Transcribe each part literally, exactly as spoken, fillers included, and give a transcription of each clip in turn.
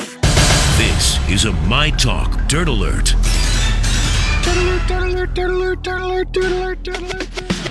life. This is a My Talk Dirt Alert.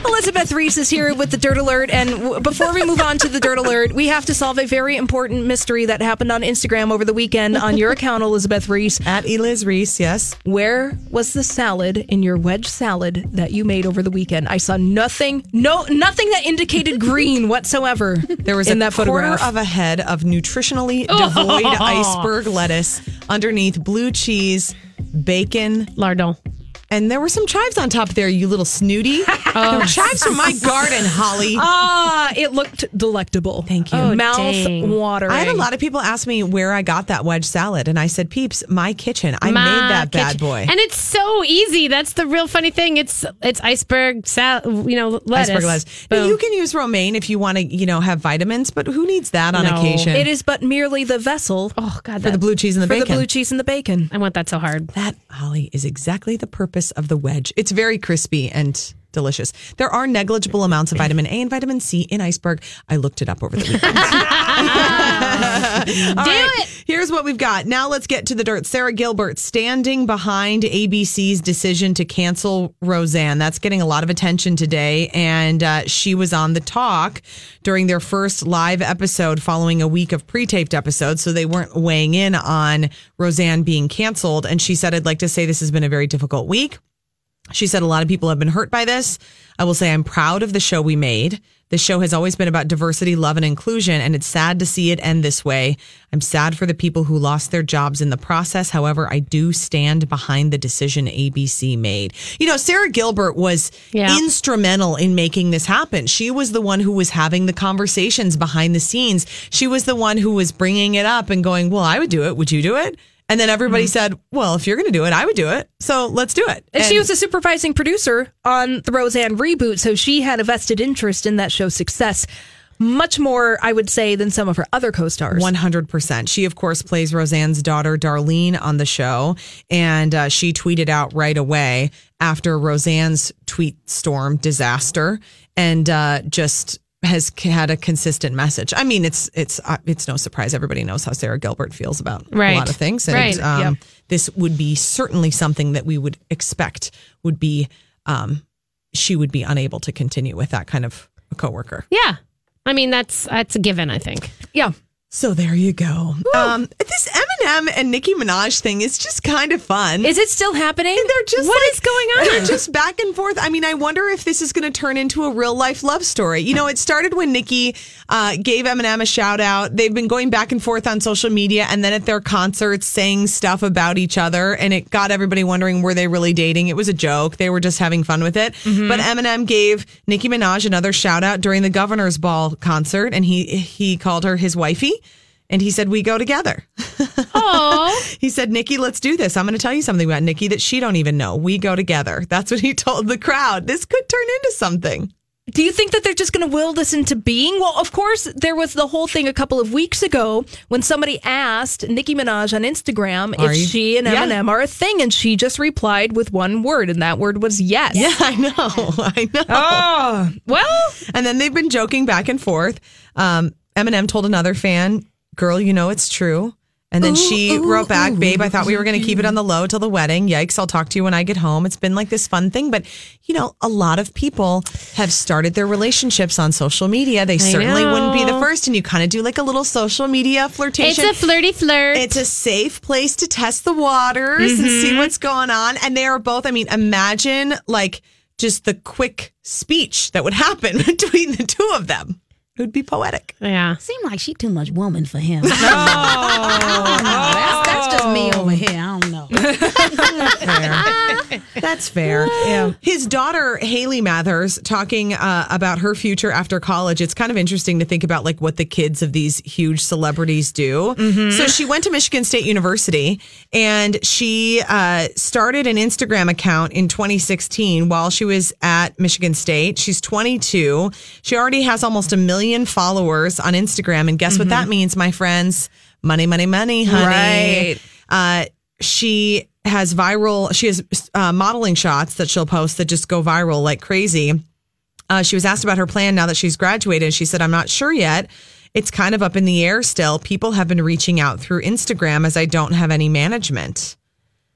Elizabeth Reese is here with the Dirt Alert, and w- before we move on to the Dirt Alert, we have to solve a very important mystery that happened on Instagram over the weekend on your account, Elizabeth Reese. At Eliz Reese, yes. Where was the salad in your wedge salad that you made over the weekend? I saw nothing, no, nothing that indicated green whatsoever. There was in a that photograph. Quarter of a head of nutritionally devoid iceberg lettuce underneath blue cheese, bacon, lardon. And there were some chives on top there, you little snooty. Oh. There were chives from my garden, Holly. Ah, uh, it looked delectable. Thank you. Oh, mouth watering. I had a lot of people ask me where I got that wedge salad. And I said, peeps, my kitchen. I my made that kitchen. Bad boy. And it's so easy. That's the real funny thing. It's it's iceberg salad, you know, lettuce. Iceberg lettuce. But you can use romaine if you want to, you know, have vitamins. But who needs that on no. occasion? It is but merely the vessel oh, God, for that, the blue cheese and the for bacon. For the blue cheese and the bacon. I want that so hard. That, Holly, is exactly the purpose of the wedge. It's very crispy and delicious. There are negligible amounts of vitamin A and vitamin C in iceberg. I looked it up over the weekend. Do right. it. Here's what we've got. Now let's get to the dirt. Sarah Gilbert standing behind A B C's decision to cancel Roseanne. That's getting a lot of attention today. And uh, she was on The Talk during their first live episode following a week of pre-taped episodes. So they weren't weighing in on Roseanne being canceled. And she said, I'd like to say this has been a very difficult week. She said a lot of people have been hurt by this. I will say I'm proud of the show we made. The show has always been about diversity, love, and inclusion, and it's sad to see it end this way. I'm sad for the people who lost their jobs in the process. However, I do stand behind the decision A B C made. You know, Sarah Gilbert was yeah. instrumental in making this happen. She was the one who was having the conversations behind the scenes. She was the one who was bringing it up and going, well, I would do it. Would you do it? And then everybody mm-hmm. said, well, if you're going to do it, I would do it. So let's do it. And, and she was a supervising producer on the Roseanne reboot. So she had a vested interest in that show's success. Much more, I would say, than some of her other co-stars. one hundred percent. She, of course, plays Roseanne's daughter, Darlene, on the show. And uh, she tweeted out right away after Roseanne's tweet storm disaster and uh, just... has had a consistent message. I mean, it's it's uh, it's no surprise. Everybody knows how Sarah Gilbert feels about right. a lot of things. And right. um, yep. this would be certainly something that we would expect would be, um, she would be unable to continue with that kind of a coworker. Yeah. I mean, that's, that's a given, I think. Yeah. So there you go. Um, this Eminem and Nicki Minaj thing is just kind of fun. Is it still happening? And they're just what like, is going on? They're just back and forth. I mean, I wonder if this is going to turn into a real life love story. You know, it started when Nicki uh, gave Eminem a shout out. They've been going back and forth on social media and then at their concerts saying stuff about each other. And it got everybody wondering, were they really dating? It was a joke. They were just having fun with it. Mm-hmm. But Eminem gave Nicki Minaj another shout out during the Governor's Ball concert. And he, he called her his wifey. And he said, we go together. Aww. He said, Nicki, let's do this. I'm going to tell you something about Nicki that she don't even know. We go together. That's what he told the crowd. This could turn into something. Do you think that they're just going to will this into being? Well, of course, there was the whole thing a couple of weeks ago when somebody asked Nicki Minaj on Instagram are if you? she and yeah. Eminem are a thing. And she just replied with one word. And that word was yes. Yeah, I know. I know. Oh, well. And then they've been joking back and forth. Um, Eminem told another fan, girl, you know it's true. And then ooh, she ooh, wrote back, ooh, babe, I thought we were going to keep it on the low till the wedding. Yikes, I'll talk to you when I get home. It's been like this fun thing. But, you know, a lot of people have started their relationships on social media. They I certainly know. wouldn't be the first. And you kind of do like a little social media flirtation. It's a flirty flirt. It's a safe place to test the waters mm-hmm. and see what's going on. And they are both, I mean, imagine like just the quick speech that would happen between the two of them. It would be poetic. Yeah. Seemed like she too much woman for him. No. no. That's, that's just me over here. I don't know. Fair. That's fair. Yeah. His daughter, Hailie Mathers, talking uh, about her future after college. It's kind of interesting to think about like what the kids of these huge celebrities do. Mm-hmm. So she went to Michigan State University and she uh, started an Instagram account in twenty sixteen while she was at Michigan State. She's twenty-two. She already has almost a million followers on Instagram, and guess mm-hmm. what that means, my friends? Money, money, money, honey. Right. Uh, she has viral. She has uh, modeling shots that she'll post that just go viral like crazy. Uh, she was asked about her plan now that she's graduated. She said, "I'm not sure yet. it's kind of up in the air still. People have been reaching out through Instagram as I don't have any management.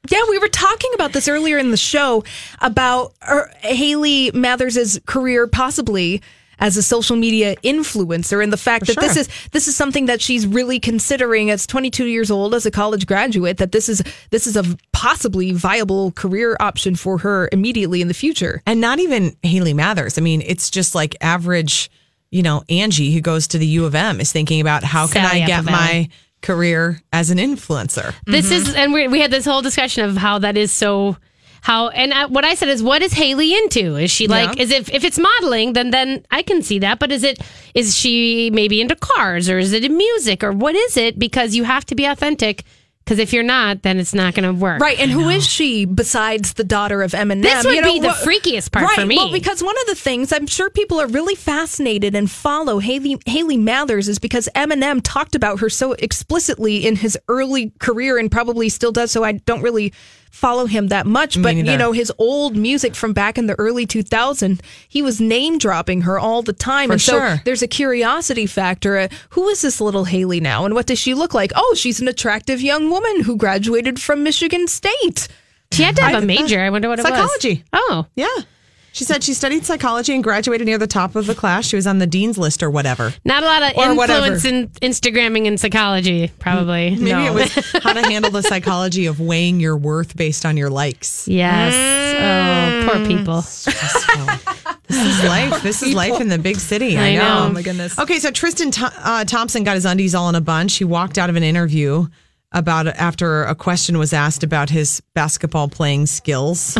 Yeah, we were talking about this earlier in the show about Hailie Mathers' career possibly as a social media influencer, and the fact For that sure. this is this is something that she's really considering as twenty-two years old, as a college graduate, that this is this is a possibly viable career option for her immediately in the future. And not even Hailie Mathers. I mean, it's just like average, you know, Angie who goes to the U of M is thinking about how can Sally I get my career as an influencer. This mm-hmm. is, and we, we had this whole discussion of how that is so. How and I, what I said is, what is Hailie into? Is she like, yeah. is if if it's modeling, then then I can see that. But is it is she maybe into cars, or is it in music, or what is it? Because you have to be authentic. Because if you're not, then it's not going to work. Right. And who is she besides the daughter of Eminem? This would you know, be the wh- freakiest part right, for me. Well, because one of the things I'm sure people are really fascinated and follow Hailie, Hailie Mathers is because Eminem talked about her so explicitly in his early career and probably still does. So I don't really follow him that much. But, you know, his old music from back in the early two thousands, he was name dropping her all the time. For and sure. so there's a curiosity factor. Uh, who is this little Hailie now? And what does she look like? Oh, she's an attractive young woman. woman who graduated from Michigan State. She had to have I, a major. I wonder what it psychology. Was. Psychology. Oh. Yeah. She said she studied psychology and graduated near the top of the class. She was on the dean's list or whatever. Not a lot of or influence whatever. in Instagramming and psychology, probably. Maybe no. it was how to handle the psychology of weighing your worth based on your likes. Yes. Mm. Oh, poor people. Stressful. This is life. This is life in the big city. I, I know. know. Oh, my goodness. Okay, so Tristan Th- uh, Thompson got his undies all in a bunch. He walked out of an interview about after a question was asked about his basketball playing skills.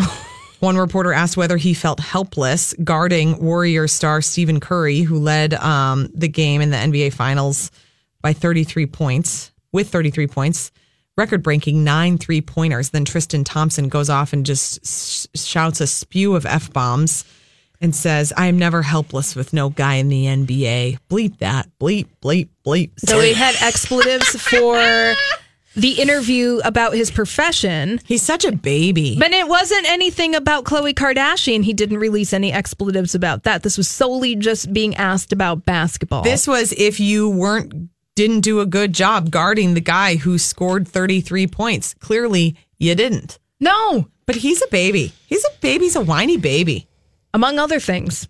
One reporter asked whether he felt helpless guarding Warrior star Stephen Curry, who led um, the game in the N B A Finals by thirty-three points, with thirty-three points, record-breaking nine three-pointers. Then Tristan Thompson goes off and just sh- shouts a spew of F-bombs and says, I am never helpless with no guy in the N B A. Bleep that. Bleep, bleep, bleep. So he had expletives for the interview about his profession. He's such a baby. But it wasn't anything about Khloe Kardashian. He didn't release any expletives about that. This was solely just being asked about basketball. This was if you weren't didn't do a good job guarding the guy who scored thirty-three points. Clearly, you didn't. No, but he's a baby. He's a baby. He's a whiny baby. Among other things.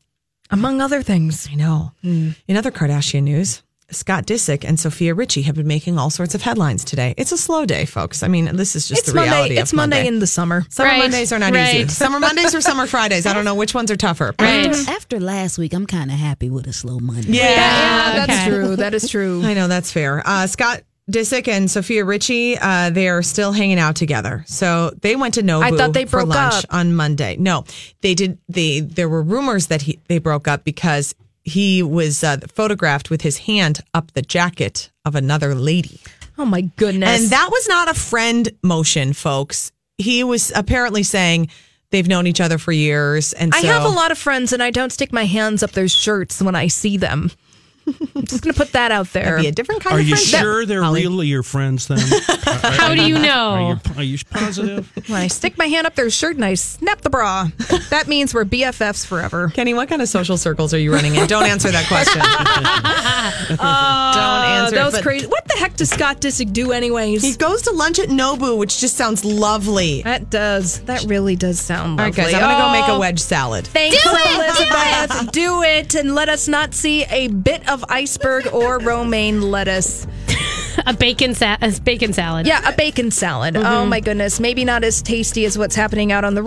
Among other things. I know. Mm. In other Kardashian news, Scott Disick and Sophia Ritchie have been making all sorts of headlines today. It's a slow day, folks. I mean, this is just it's the reality Monday. Of it's Monday. It's Monday in the summer. Summer right. Mondays are not right. easy. Summer Mondays or summer Fridays. I don't know which ones are tougher. Right. After, after last week, I'm kind of happy with a slow Monday. Yeah, yeah, yeah that's okay. true. That is true. I know, that's fair. Uh, Scott Disick and Sophia Ritchie, uh, they are still hanging out together. So they went to Nobu I thought they broke for lunch up. on Monday. No, they did. They, there were rumors that he, they broke up because he was uh, photographed with his hand up the jacket of another lady. Oh, my goodness. And that was not a friend motion, folks. He was apparently saying they've known each other for years. And I so- have a lot of friends, and I don't stick my hands up their shirts when I see them. I'm just going to put that out there. That'd be a different kind are of friend. Are you sure they're Holly. really your friends then? How do you know? Are you, are you positive? When I stick my hand up their shirt and I snap the bra, that means we're B F Fs forever. Kenny, what kind of social circles are you running in? Don't answer that question. uh, Don't answer that was it, crazy. What the heck does Scott Disick do anyways? He goes to lunch at Nobu, which just sounds lovely. That does. That really does sound lovely. All right, guys, I'm going to oh, go make a wedge salad. Thanks, do Elizabeth. It. Do it. And let us not see a bit of iceberg or romaine lettuce. A bacon, sa- a bacon salad. Yeah, a bacon salad. Mm-hmm. Oh, my goodness. Maybe not as tasty as what's happening out on the